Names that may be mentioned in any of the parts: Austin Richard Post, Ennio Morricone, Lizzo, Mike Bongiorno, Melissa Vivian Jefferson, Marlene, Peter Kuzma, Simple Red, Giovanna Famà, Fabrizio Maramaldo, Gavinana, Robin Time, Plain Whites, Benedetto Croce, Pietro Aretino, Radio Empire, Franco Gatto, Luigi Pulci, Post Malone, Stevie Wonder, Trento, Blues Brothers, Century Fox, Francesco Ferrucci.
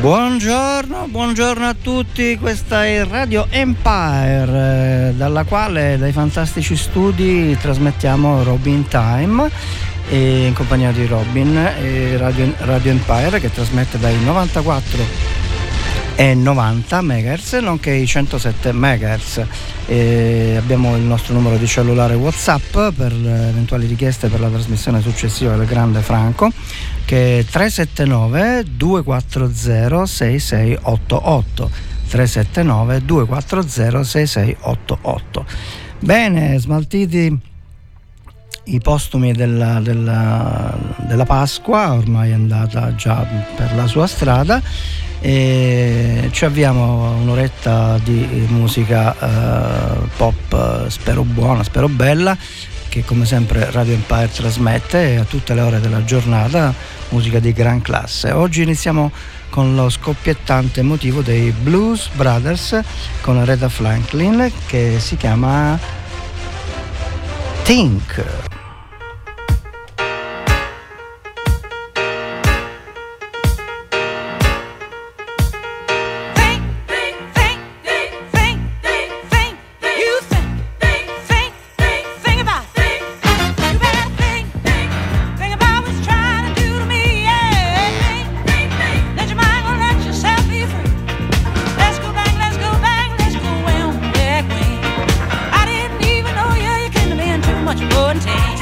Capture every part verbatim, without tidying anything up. Buongiorno, buongiorno a tutti, questa è Radio Empire, dalla quale dai fantastici studi trasmettiamo Robin Time e in compagnia di Robin e Radio, Radio Empire, che trasmette dai novantaquattro e novanta MHz nonché i centosette MHz. E abbiamo il nostro numero di cellulare WhatsApp per eventuali richieste per la trasmissione successiva del grande Franco, che è tre sette nove due quattro zero sei sei otto otto, tre sette nove due quattro zero sei sei otto otto. Bene, smaltiti i postumi della, della, della Pasqua, ormai è andata già per la sua strada, e ci avviamo un'oretta di musica eh, pop, spero buona, spero bella, che come sempre Radio Empire trasmette a tutte le ore della giornata, musica di gran classe. Oggi iniziamo con lo scoppiettante motivo dei Blues Brothers con Aretha Franklin, che si chiama Think. One day.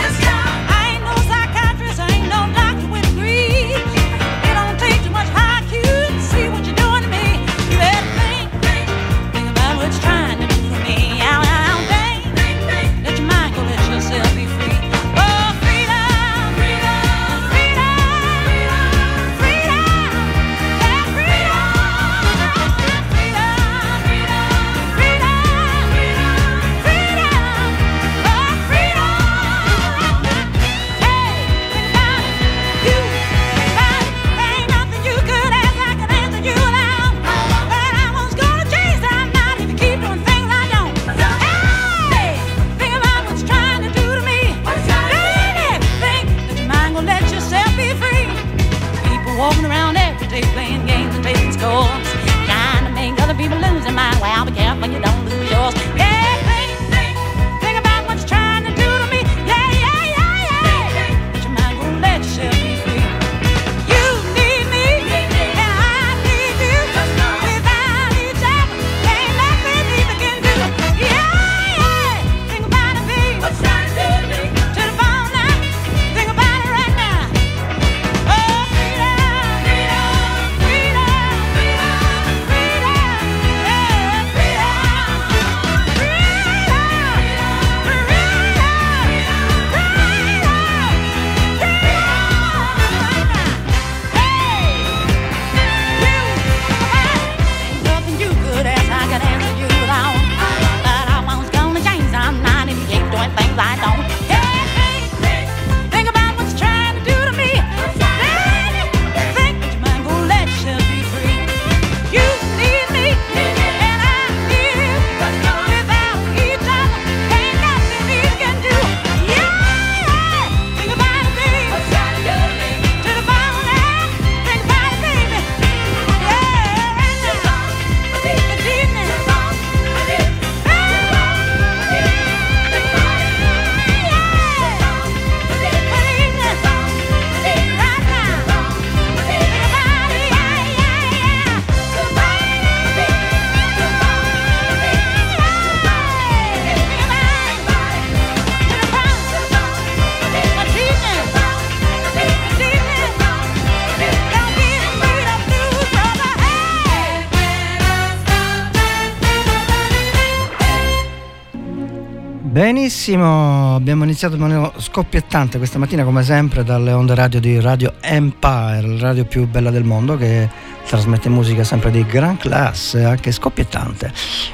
Benissimo, abbiamo iniziato in maniera scoppiettante questa mattina come sempre dalle onde radio di Radio Empire, la radio più bella del mondo che trasmette musica sempre di gran classe, anche scoppiettante.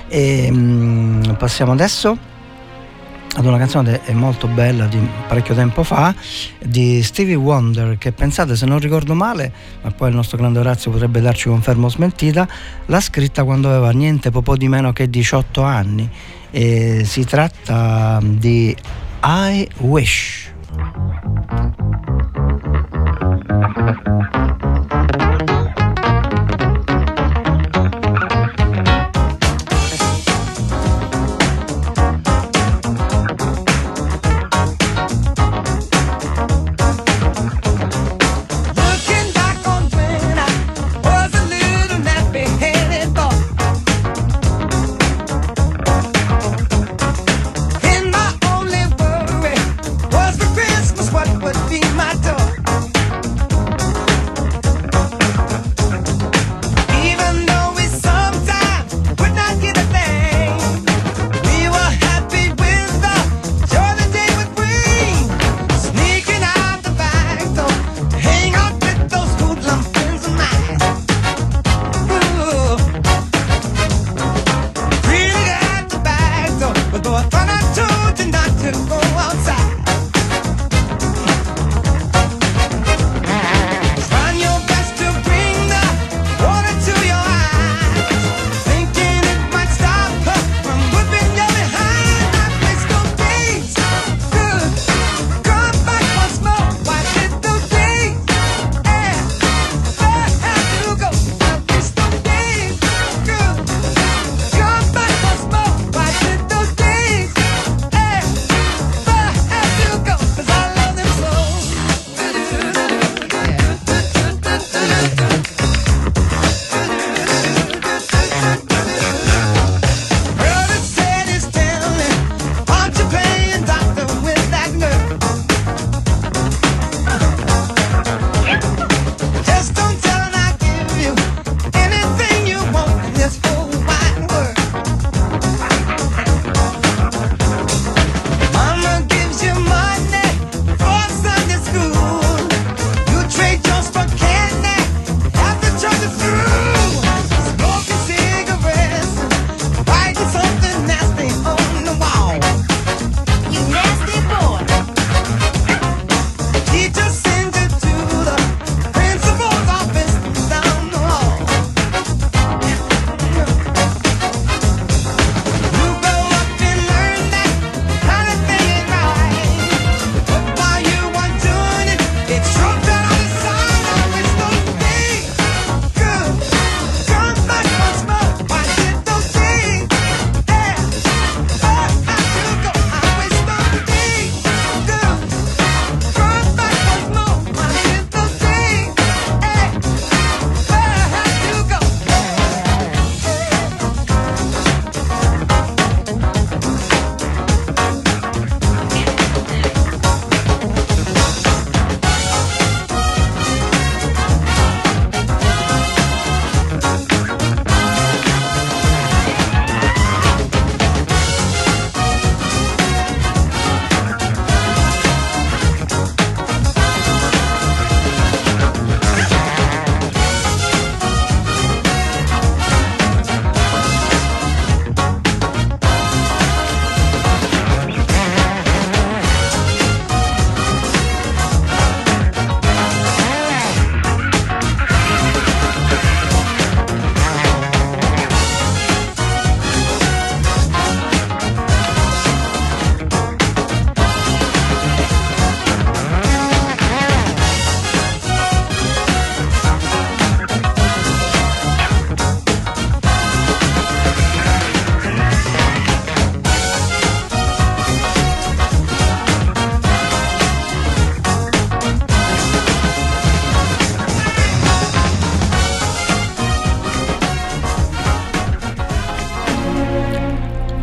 E mm, passiamo adesso ad una canzone che è molto bella di parecchio tempo fa di Stevie Wonder, che pensate, se non ricordo male, ma poi il nostro grande Orazio potrebbe darci conferma o smentita, l'ha scritta quando aveva niente poco di meno che diciotto anni. E si tratta di I Wish.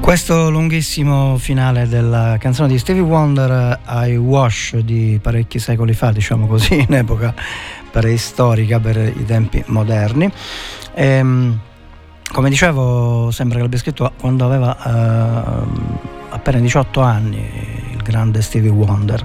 Questo lunghissimo finale della canzone di Stevie Wonder, I Wish, di parecchi secoli fa, diciamo così, in epoca preistorica per i tempi moderni. E, come dicevo, sembra che l'abbia scritto quando aveva uh, appena diciotto anni, il grande Stevie Wonder.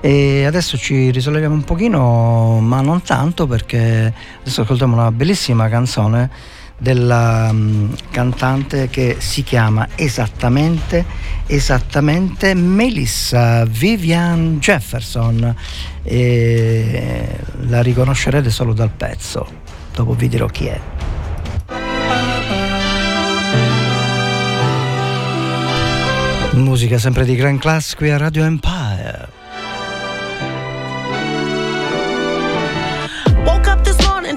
E adesso ci risolleviamo un pochino, ma non tanto, perché adesso ascoltiamo una bellissima canzone della um, cantante che si chiama esattamente esattamente Melissa Vivian Jefferson, e la riconoscerete solo dal pezzo, dopo vi dirò chi è. Musica sempre di Grand Class qui a Radio Empire. Woke up this morning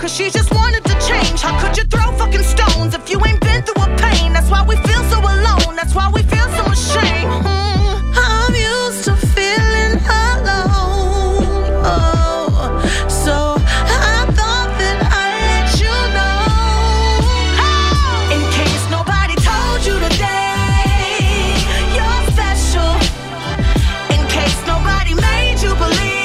she just wanted to change. How could you throw fucking stones if you ain't been through a pain? That's why we feel so alone. That's why we feel so ashamed. Mm-hmm. I'm used to feeling alone. Oh, so I thought that I'd let you know. Oh. In case nobody told you today, you're special. In case nobody made you believe.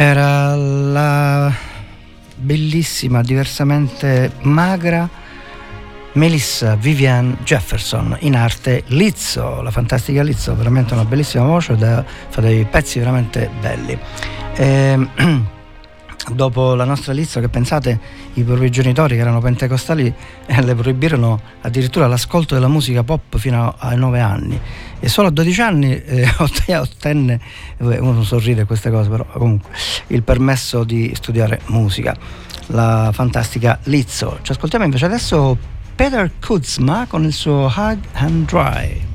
Era la bellissima, diversamente magra Melissa Vivian Jefferson, in arte Lizzo, la fantastica Lizzo, veramente una bellissima voce, da, fa dei pezzi veramente belli. E, dopo la nostra Lizzo, che pensate, i propri genitori che erano pentecostali eh, le proibirono addirittura l'ascolto della musica pop fino ai nove anni, e solo a dodici anni eh, ottenne, uno sorride queste cose però comunque, il permesso di studiare musica, la fantastica Lizzo. Ci ascoltiamo invece adesso Peter Kuzma con il suo Hard and Dry.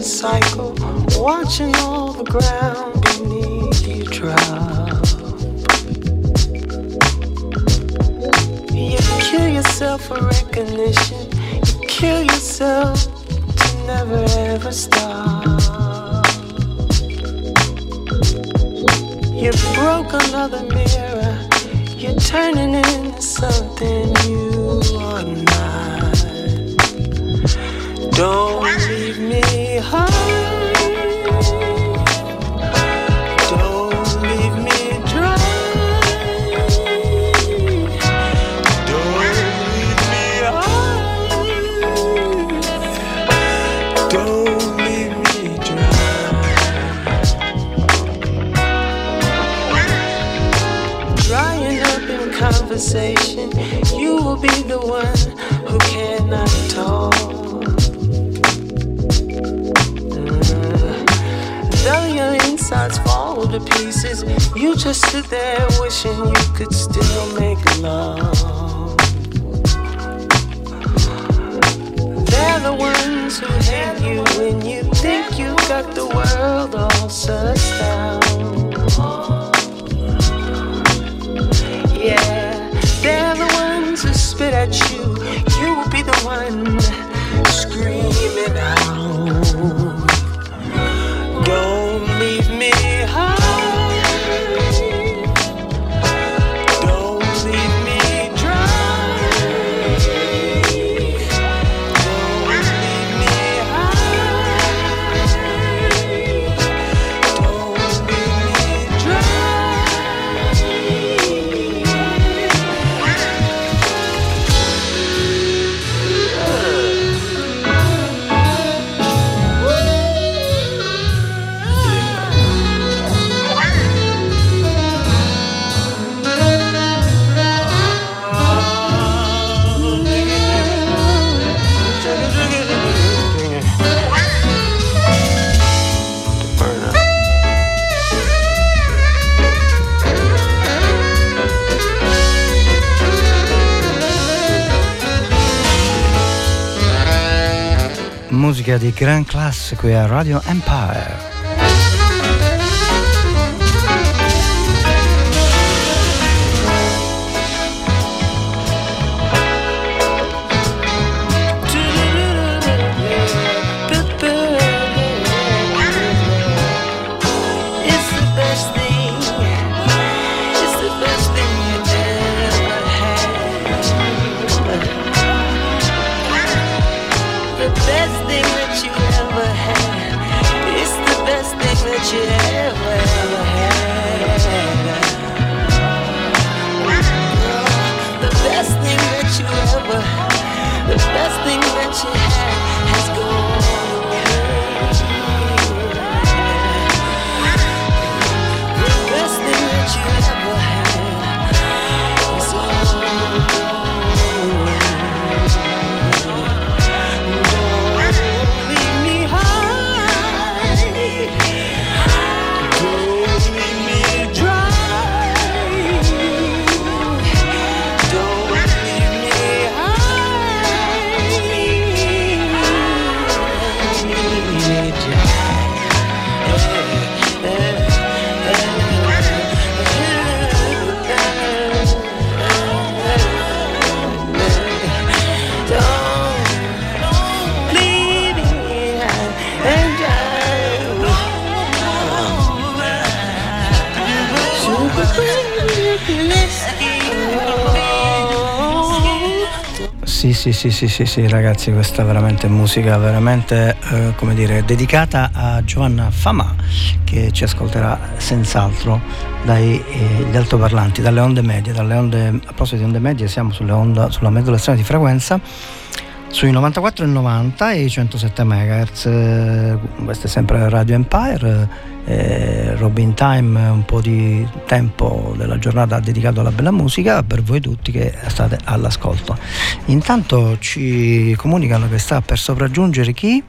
Cycle, watching all the ground beneath you. raindrop. You kill yourself for recognition. You kill yourself to never ever stop. You broke another mirror. You're turning into something you are not. Don't leave me home. Conversation, you will be the one who cannot talk. Mm. Though your insides fall to pieces, you just sit there wishing you could still make love. They're the ones who hate you when you think you got the world all sussed out. Yeah, they're the ones who spit at you. You will be the one screaming out. Don't leave me high. Musica di gran classe qui a Radio Empire. Sì, sì, sì, sì, sì, ragazzi, questa è veramente musica, veramente, eh, come dire, dedicata a Giovanna Famà, che ci ascolterà senz'altro dagli eh, altoparlanti, dalle onde medie, dalle onde, a proposito di onde medie, siamo sulle onda, sulla modulazione di frequenza, sui novantaquattro e novanta e i centosette megahertz, eh, questa è sempre Radio Empire, eh, Robin Time, un po' di tempo della giornata dedicato alla bella musica per voi tutti che state all'ascolto. Intanto ci comunicano che sta per sopraggiungere chi?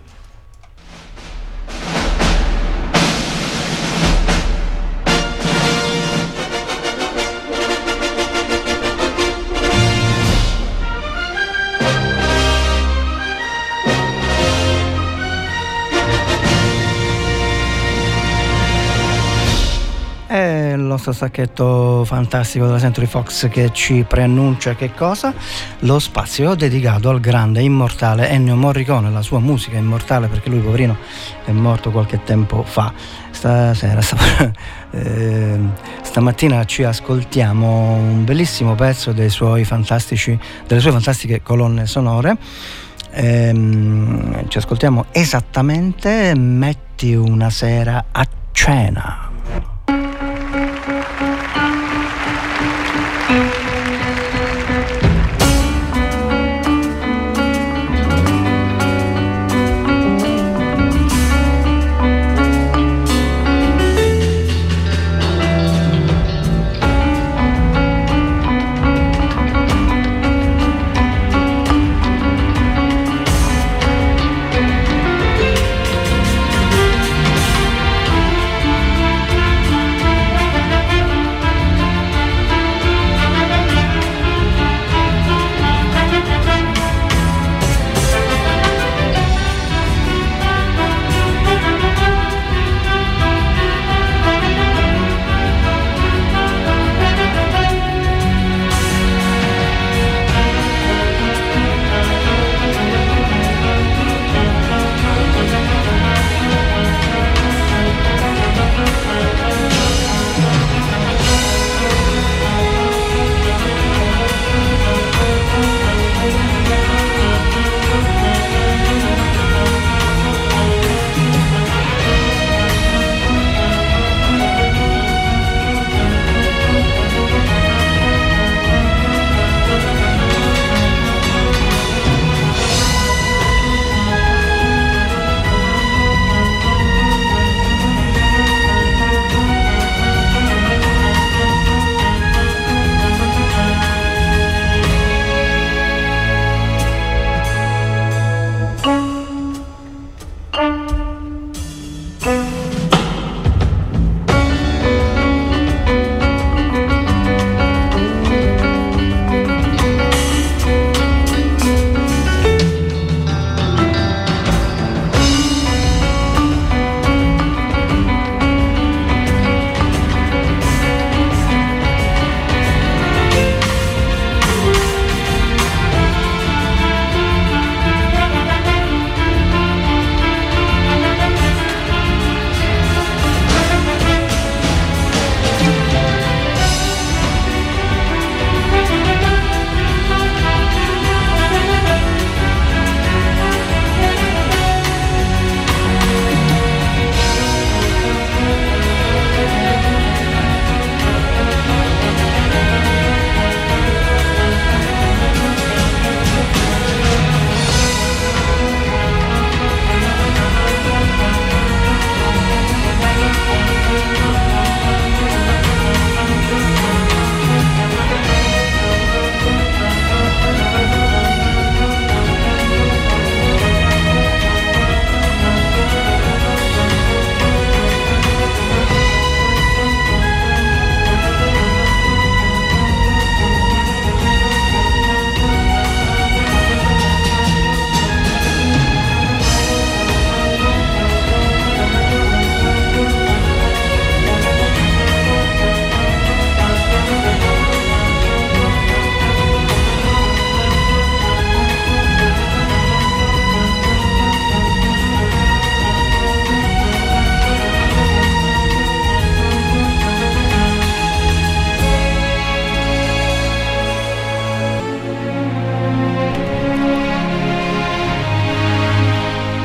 e il nostro sacchetto fantastico della Century Fox che ci preannuncia che cosa? Lo spazio dedicato al grande immortale Ennio Morricone, la sua musica immortale, perché lui poverino è morto qualche tempo fa. Stasera, stasera eh, stamattina ci ascoltiamo un bellissimo pezzo dei suoi fantastici, delle sue fantastiche colonne sonore. Ehm, ci ascoltiamo esattamente Metti una sera a cena.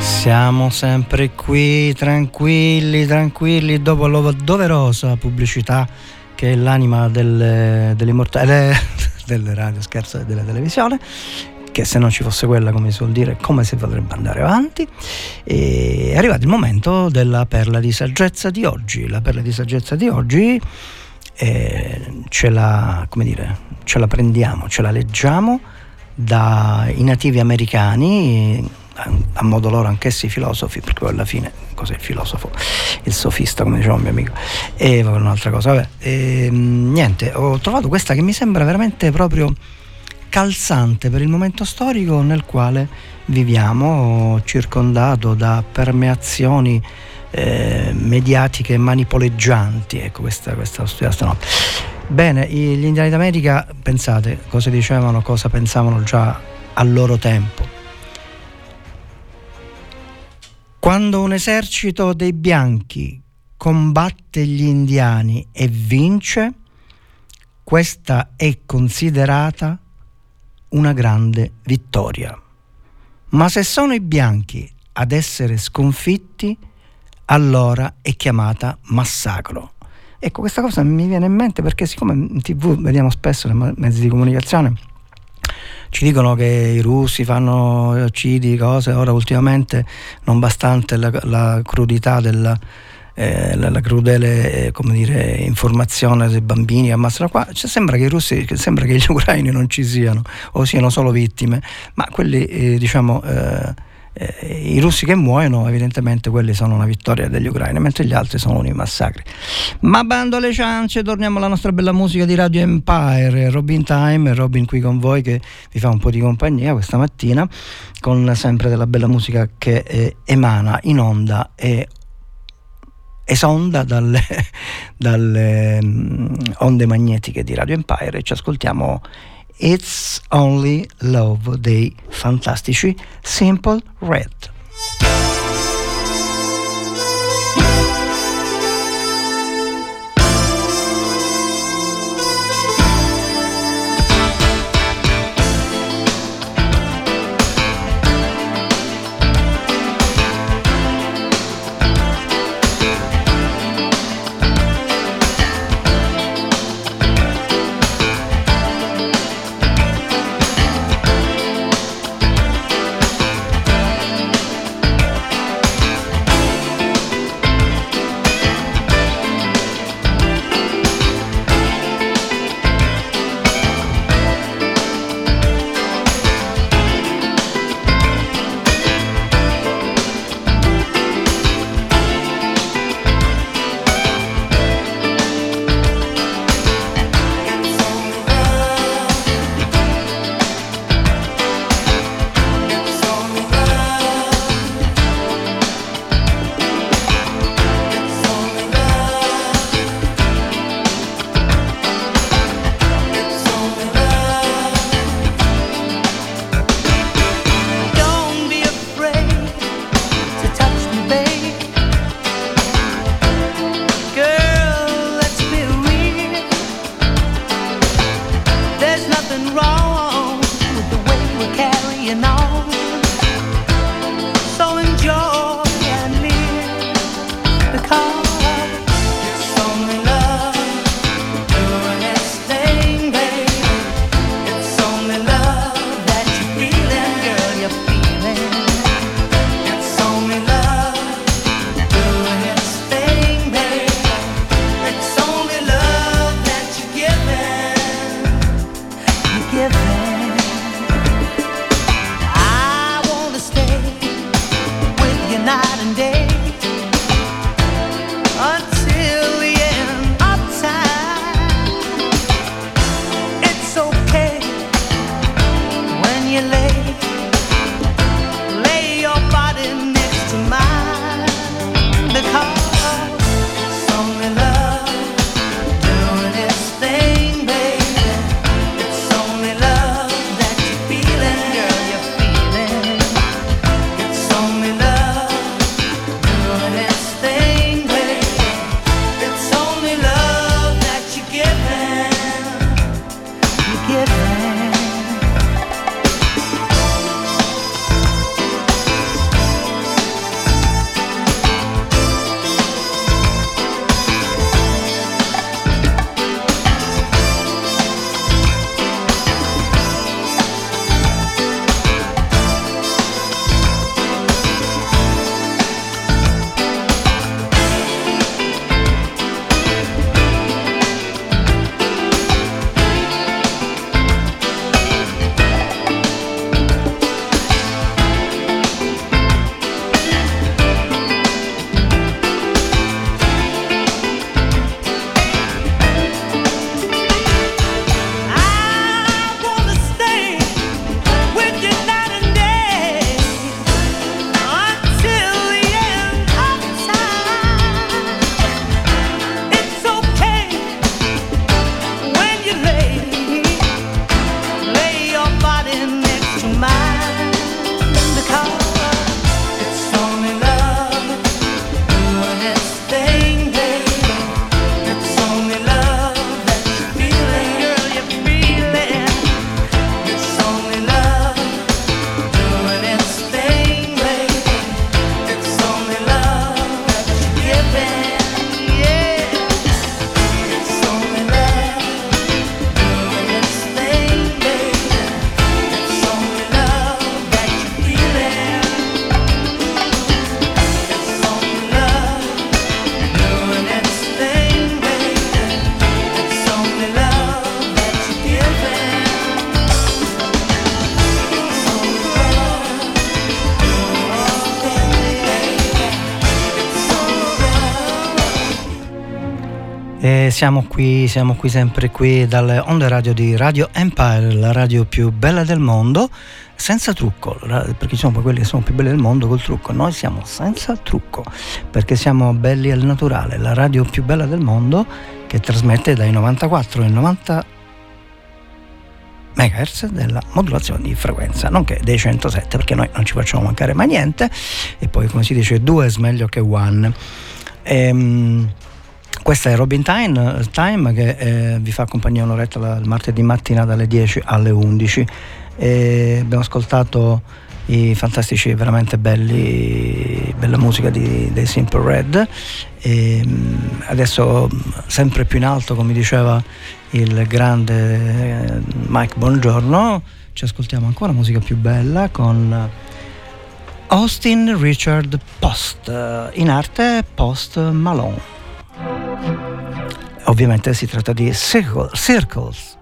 Siamo sempre qui, tranquilli, tranquilli, dopo la doverosa pubblicità che è l'anima del, dell'immortale, delle radio, scherzo, della televisione, che se non ci fosse quella, come si vuol dire, come si potrebbe andare avanti. E è arrivato il momento della perla di saggezza di oggi. La perla di saggezza di oggi eh, ce la, come dire, ce la prendiamo, ce la leggiamo dai nativi americani, a modo loro anch'essi filosofi, perché poi alla fine cos'è il filosofo? Il sofista, come diceva un mio amico. E vabbè, un'altra cosa, vabbè. E, niente, ho trovato questa che mi sembra veramente proprio calzante per il momento storico nel quale viviamo, circondato da permeazioni eh, mediatiche manipoleggianti, ecco, questa questa questa no. Bene, gli indiani d'America, pensate cosa dicevano, cosa pensavano già al loro tempo. Quando un esercito dei bianchi combatte gli indiani e vince, questa è considerata una grande vittoria. Ma se sono i bianchi ad essere sconfitti, allora è chiamata massacro. Ecco, questa cosa mi viene in mente perché, siccome in tivù vediamo spesso nei mezzi di comunicazione, ci dicono che i russi fanno eccidi, cose. Ora ultimamente, non bastante la, la crudità della eh, la, la crudele eh, come dire, informazione dei bambini ammazzano qua, cioè, sembra che i russi, sembra che gli ucraini non ci siano o siano solo vittime, ma quelli eh, diciamo eh, eh, i russi che muoiono, evidentemente quelli sono una vittoria degli ucraini, mentre gli altri sono i massacri. Ma bando alle ciance, torniamo alla nostra bella musica di Radio Empire. Robin Time, Robin qui con voi che vi fa un po' di compagnia questa mattina con sempre della bella musica che eh, emana in onda e esonda dalle, dalle onde magnetiche di Radio Empire. E ci ascoltiamo It's Only Love dei fantastici Simple Red. E siamo qui, siamo qui sempre qui dalle onde radio di Radio Empire, la radio più bella del mondo, senza trucco, perché diciamo quelli che sono più belli del mondo col trucco, noi siamo senza trucco, perché siamo belli al naturale, la radio più bella del mondo che trasmette dai novantaquattro ai novanta megahertz della modulazione di frequenza, nonché dei centosette, perché noi non ci facciamo mancare mai niente, e poi come si dice due è meglio che one. Ehm, questa è Robin Time, Time che eh, vi fa compagnia un'oretta la, il martedì mattina dalle dieci alle undici. E abbiamo ascoltato i fantastici, veramente belli, bella musica di, dei Simple Red, e adesso sempre più in alto, come diceva il grande Mike Bongiorno, ci ascoltiamo ancora musica più bella con Austin Richard Post, in arte Post Malone. Ovviamente si tratta di Circles.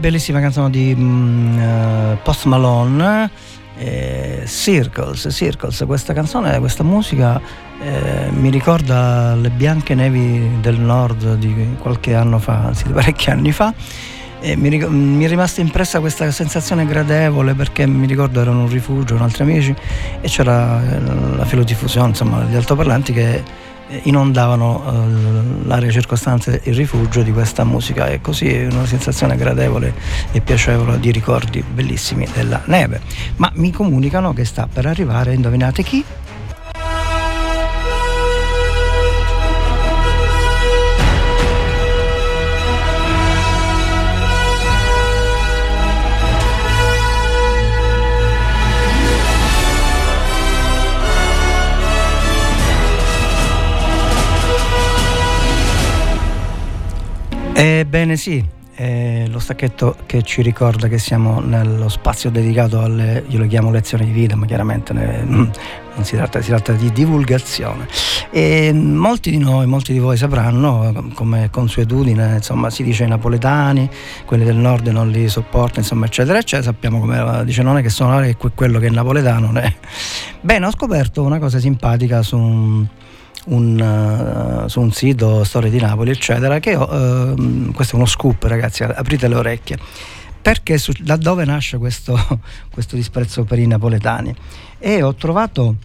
Bellissima canzone di uh, Post Malone, eh, Circles, Circles. Questa canzone, questa musica eh, mi ricorda le bianche nevi del nord di qualche anno fa, anzi di parecchi anni fa, e mi, ric- mi è rimasta impressa questa sensazione gradevole, perché mi ricordo erano un rifugio con altri amici e c'era la filodiffusione, insomma gli altoparlanti che inondavano eh, l'area circostante, il rifugio di questa musica, e così è una sensazione gradevole e piacevole di ricordi bellissimi della neve. Ma mi comunicano che sta per arrivare, indovinate chi? Ebbene sì, eh, lo stacchetto che ci ricorda che siamo nello spazio dedicato alle, io lo chiamo lezioni di vita, ma chiaramente ne, non si tratta, si tratta di divulgazione. E molti di noi, molti di voi sapranno, come consuetudine, insomma, si dice i napoletani, quelli del nord non li sopportano, insomma, eccetera, eccetera. Sappiamo come dice, non è che sono è quello che è napoletano, ne. Bene, ho scoperto una cosa simpatica su un Un, uh, su un sito Storie di Napoli eccetera, che ho, uh, questo è uno scoop, ragazzi, aprite le orecchie, perché su, da dove nasce questo, questo disprezzo per i napoletani. E ho trovato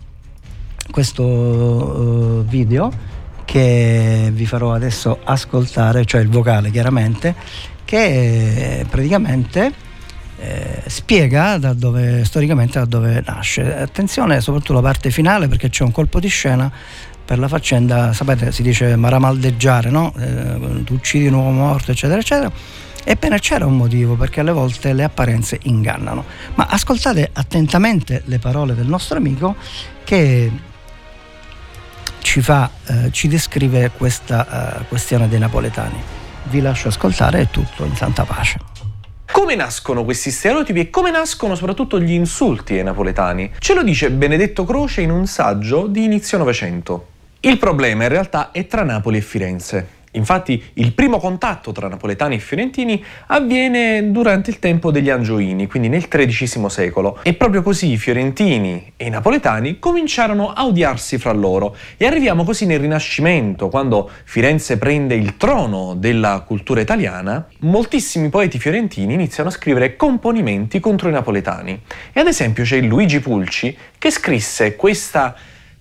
questo uh, video che vi farò adesso ascoltare, cioè il vocale chiaramente, che praticamente Eh, spiega da dove, storicamente, da dove nasce. Attenzione soprattutto alla parte finale, perché c'è un colpo di scena per la faccenda, sapete, si dice maramaldeggiare, no? Eh, tu uccidi un uomo morto, eccetera, eccetera. Ebbene, c'era un motivo, perché alle volte le apparenze ingannano. Ma ascoltate attentamente le parole del nostro amico che ci fa, eh, ci descrive questa eh, questione dei napoletani. Vi lascio ascoltare, è tutto in santa pace. Come nascono questi stereotipi e come nascono soprattutto gli insulti ai napoletani? Ce lo dice Benedetto Croce in un saggio di inizio Novecento. Il problema in realtà è tra Napoli e Firenze. Infatti il primo contatto tra napoletani e fiorentini avviene durante il tempo degli Angioini, quindi nel tredicesimo secolo. E proprio così i fiorentini e i napoletani cominciarono a odiarsi fra loro, e arriviamo così nel Rinascimento, quando Firenze prende il trono della cultura italiana. Moltissimi poeti fiorentini iniziano a scrivere componimenti contro i napoletani, e ad esempio c'è Luigi Pulci che scrisse questa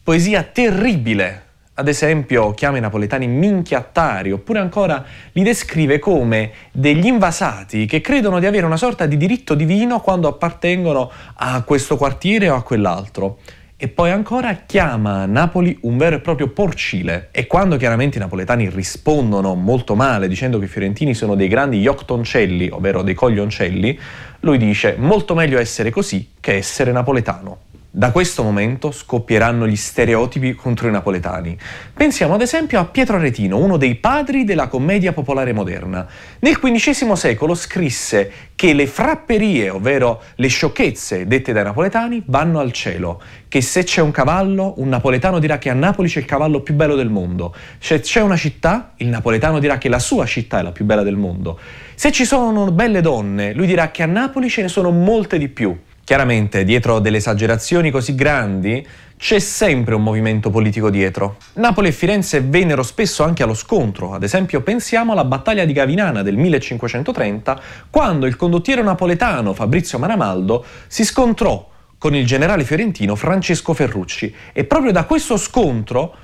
poesia terribile. Ad esempio chiama i napoletani minchiattari, oppure ancora li descrive come degli invasati che credono di avere una sorta di diritto divino quando appartengono a questo quartiere o a quell'altro. E poi ancora chiama Napoli un vero e proprio porcile. E quando chiaramente i napoletani rispondono molto male, dicendo che i fiorentini sono dei grandi yoctoncelli, ovvero dei coglioncelli, lui dice molto meglio essere così che essere napoletano. Da questo momento scoppieranno gli stereotipi contro i napoletani. Pensiamo ad esempio a Pietro Aretino, uno dei padri della commedia popolare moderna. Nel quindicesimo secolo scrisse che le frapperie, ovvero le sciocchezze dette dai napoletani, vanno al cielo, che se c'è un cavallo, un napoletano dirà che a Napoli c'è il cavallo più bello del mondo, se c'è una città, il napoletano dirà che la sua città è la più bella del mondo, se ci sono belle donne, lui dirà che a Napoli ce ne sono molte di più. Chiaramente, dietro delle esagerazioni così grandi c'è sempre un movimento politico dietro. Napoli e Firenze vennero spesso anche allo scontro, ad esempio pensiamo alla battaglia di Gavinana del millecinquecentotrenta, quando il condottiero napoletano Fabrizio Maramaldo si scontrò con il generale fiorentino Francesco Ferrucci, e proprio da questo scontro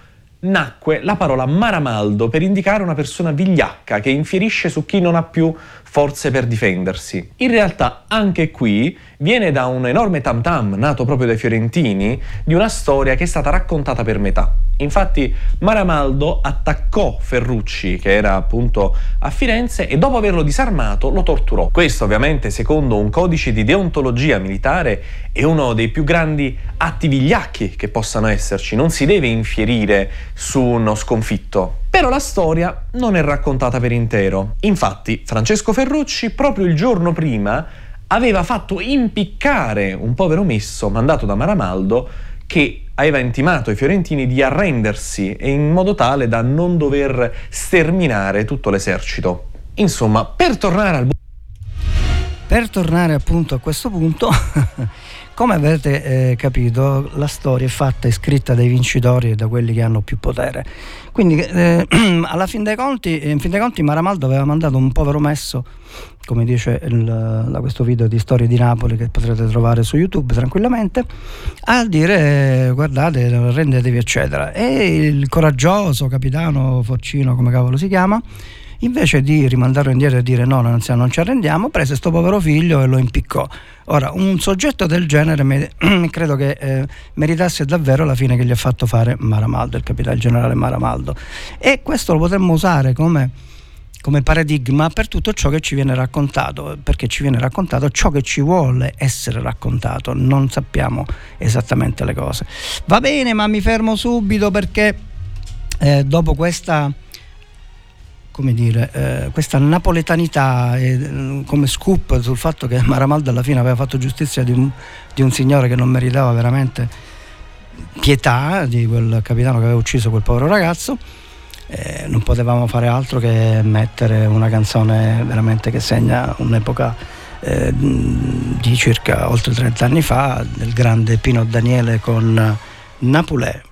nacque la parola Maramaldo, per indicare una persona vigliacca che infierisce su chi non ha più forze per difendersi. In realtà anche qui viene da un enorme tam tam nato proprio dai fiorentini, di una storia che è stata raccontata per metà. Infatti Maramaldo attaccò Ferrucci, che era appunto a Firenze, e dopo averlo disarmato lo torturò. Questo ovviamente, secondo un codice di deontologia militare, è uno dei più grandi atti vigliacchi che possano esserci. Non si deve infierire su uno sconfitto. Però la storia non è raccontata per intero. Infatti Francesco Ferrucci, proprio il giorno prima, aveva fatto impiccare un povero messo mandato da Maramaldo, che aveva intimato ai fiorentini di arrendersi, e in modo tale da non dover sterminare tutto l'esercito. Insomma, per tornare al Per tornare appunto a questo punto, come avete eh, capito, la storia è fatta e scritta dai vincitori e da quelli che hanno più potere. Quindi eh, alla fin dei conti, in fin dei conti Maramaldo aveva mandato un povero messo, come dice il, la, questo video di Storie di Napoli che potrete trovare su YouTube tranquillamente, a dire eh, guardate, rendetevi eccetera. E il coraggioso capitano Forcino, come cavolo si chiama, invece di rimandarlo indietro e dire no, non ci arrendiamo, prese sto povero figlio e lo impiccò. Ora, un soggetto del genere me, credo che eh, meritasse davvero la fine che gli ha fatto fare Maramaldo, il capitano, il generale Maramaldo, e questo lo potremmo usare come, come paradigma per tutto ciò che ci viene raccontato, perché ci viene raccontato ciò che ci vuole essere raccontato, non sappiamo esattamente le cose. Va bene, ma mi fermo subito perché eh, dopo questa, come dire, eh, questa napoletanità eh, come scoop sul fatto che Maramaldo alla fine aveva fatto giustizia di un, di un signore che non meritava veramente pietà, di quel capitano che aveva ucciso quel povero ragazzo, eh, non potevamo fare altro che mettere una canzone veramente che segna un'epoca eh, di circa oltre trent'anni fa, del grande Pino Daniele con Napolè.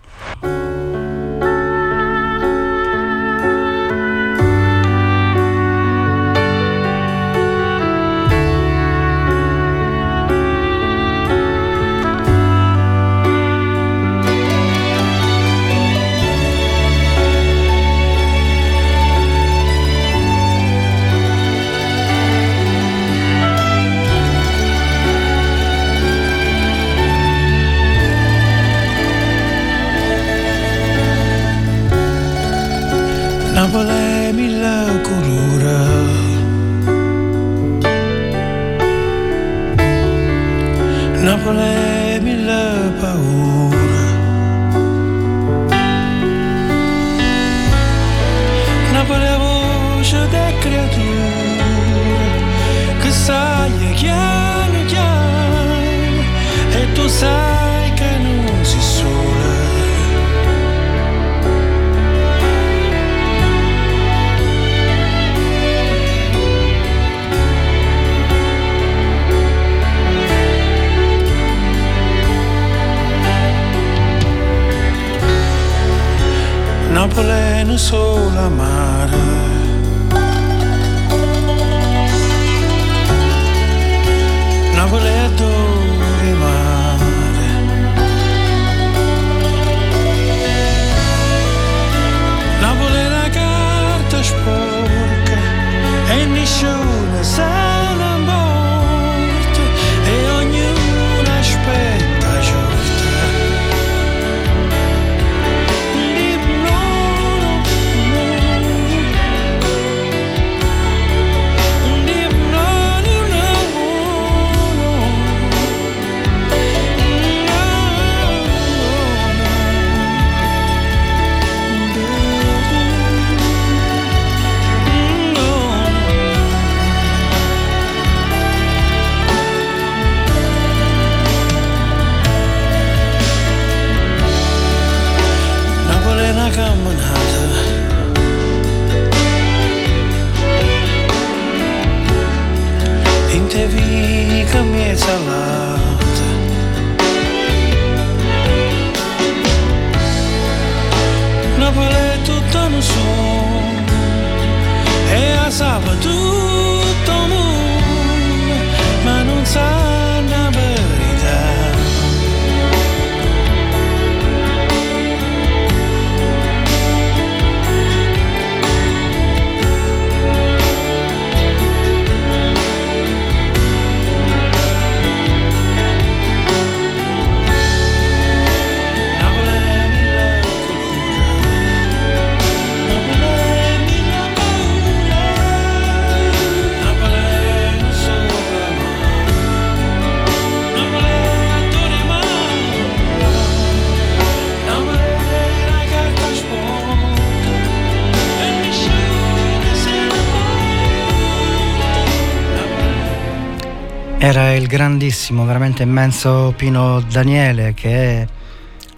Era il grandissimo, veramente immenso Pino Daniele, che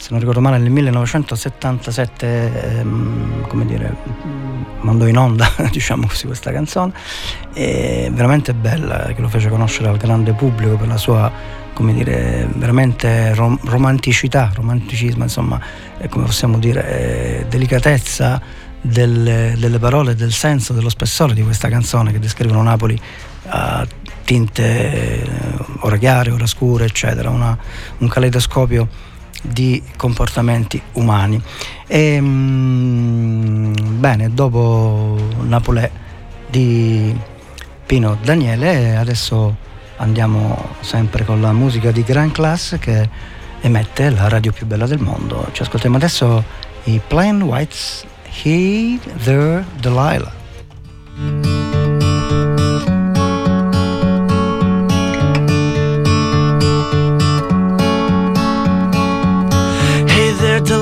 se non ricordo male nel millenovecentosettantasette ehm, come dire mandò in onda diciamo così questa canzone, è veramente bella, che lo fece conoscere al grande pubblico per la sua, come dire, veramente rom- romanticità, romanticismo, insomma, eh, come possiamo dire, eh, delicatezza delle, delle parole, del senso, dello spessore di questa canzone, che descrivono Napoli a tinte ora chiare, ora scure, eccetera, una, un caleidoscopio di comportamenti umani. E, mh, bene, dopo Napolè di Pino Daniele, adesso andiamo sempre con la musica di Grand Class, che emette la radio più bella del mondo. Ci ascoltiamo adesso i Plain Whites, He, There, Delilah. Hey there,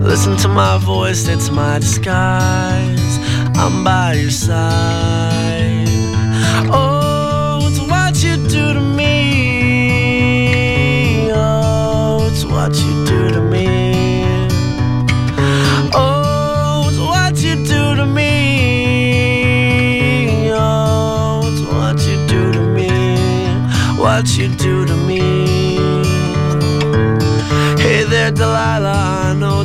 listen to my voice, it's my disguise, I'm by your side. Oh, it's what you do to me, oh, it's what you do to me. What you do to me. Hey there, Delilah, I know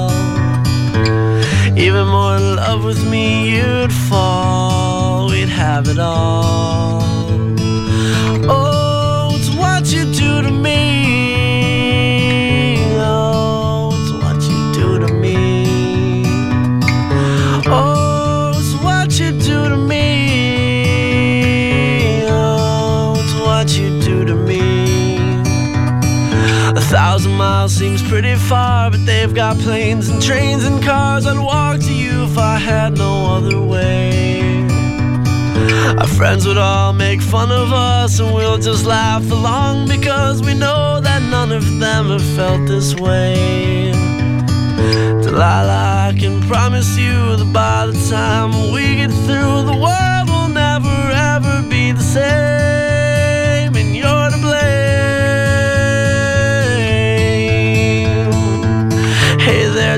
Even more in love with me, you'd fall, we'd have it all. Oh, it's what you do to me, oh, it's what you do to me. Oh, it's what you do to me, oh, it's what you do to me. A thousand miles seems pretty far, but they've got planes and trains and cars. I'd walk to you if I had no other way. Our friends would all make fun of us, and we'll just laugh along, because we know that none of them have felt this way. Delilah, I can promise you that by the time we get through, the world will never ever be the same, and you're to blame. Hey there,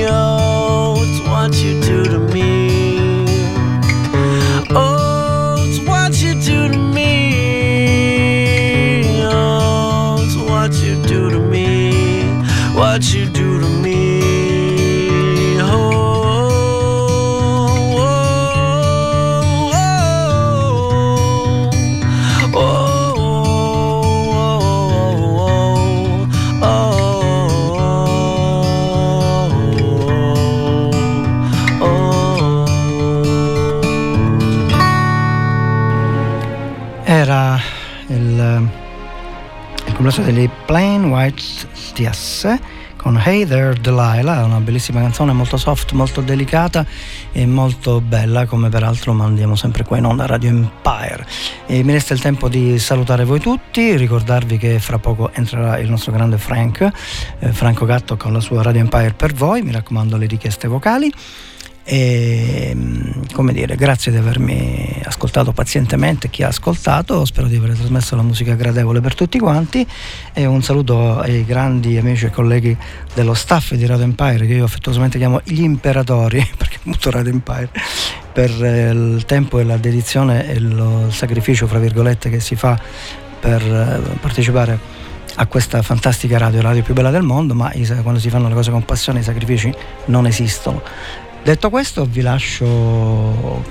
What you do to me, oh, oh, oh, oh, oh, oh, oh. Era il, il compilazione degli Plain Whites con Hey There Delilah, una bellissima canzone, molto soft, molto delicata e molto bella, come peraltro mandiamo sempre qua in onda Radio Empire. E mi resta il tempo di salutare voi tutti, ricordarvi che fra poco entrerà il nostro grande Frank, eh, Franco Gatto, con la sua Radio Empire per voi, mi raccomando le richieste vocali. E come dire, grazie di avermi ascoltato pazientemente, chi ha ascoltato, spero di aver trasmesso la musica gradevole per tutti quanti, e un saluto ai grandi amici e colleghi dello staff di Radio Empire, che io affettuosamente chiamo gli imperatori, perché appunto Radio Empire, per il tempo e la dedizione e il sacrificio fra virgolette che si fa per partecipare a questa fantastica radio, la radio più bella del mondo, ma quando si fanno le cose con passione i sacrifici non esistono. Detto questo, vi lascio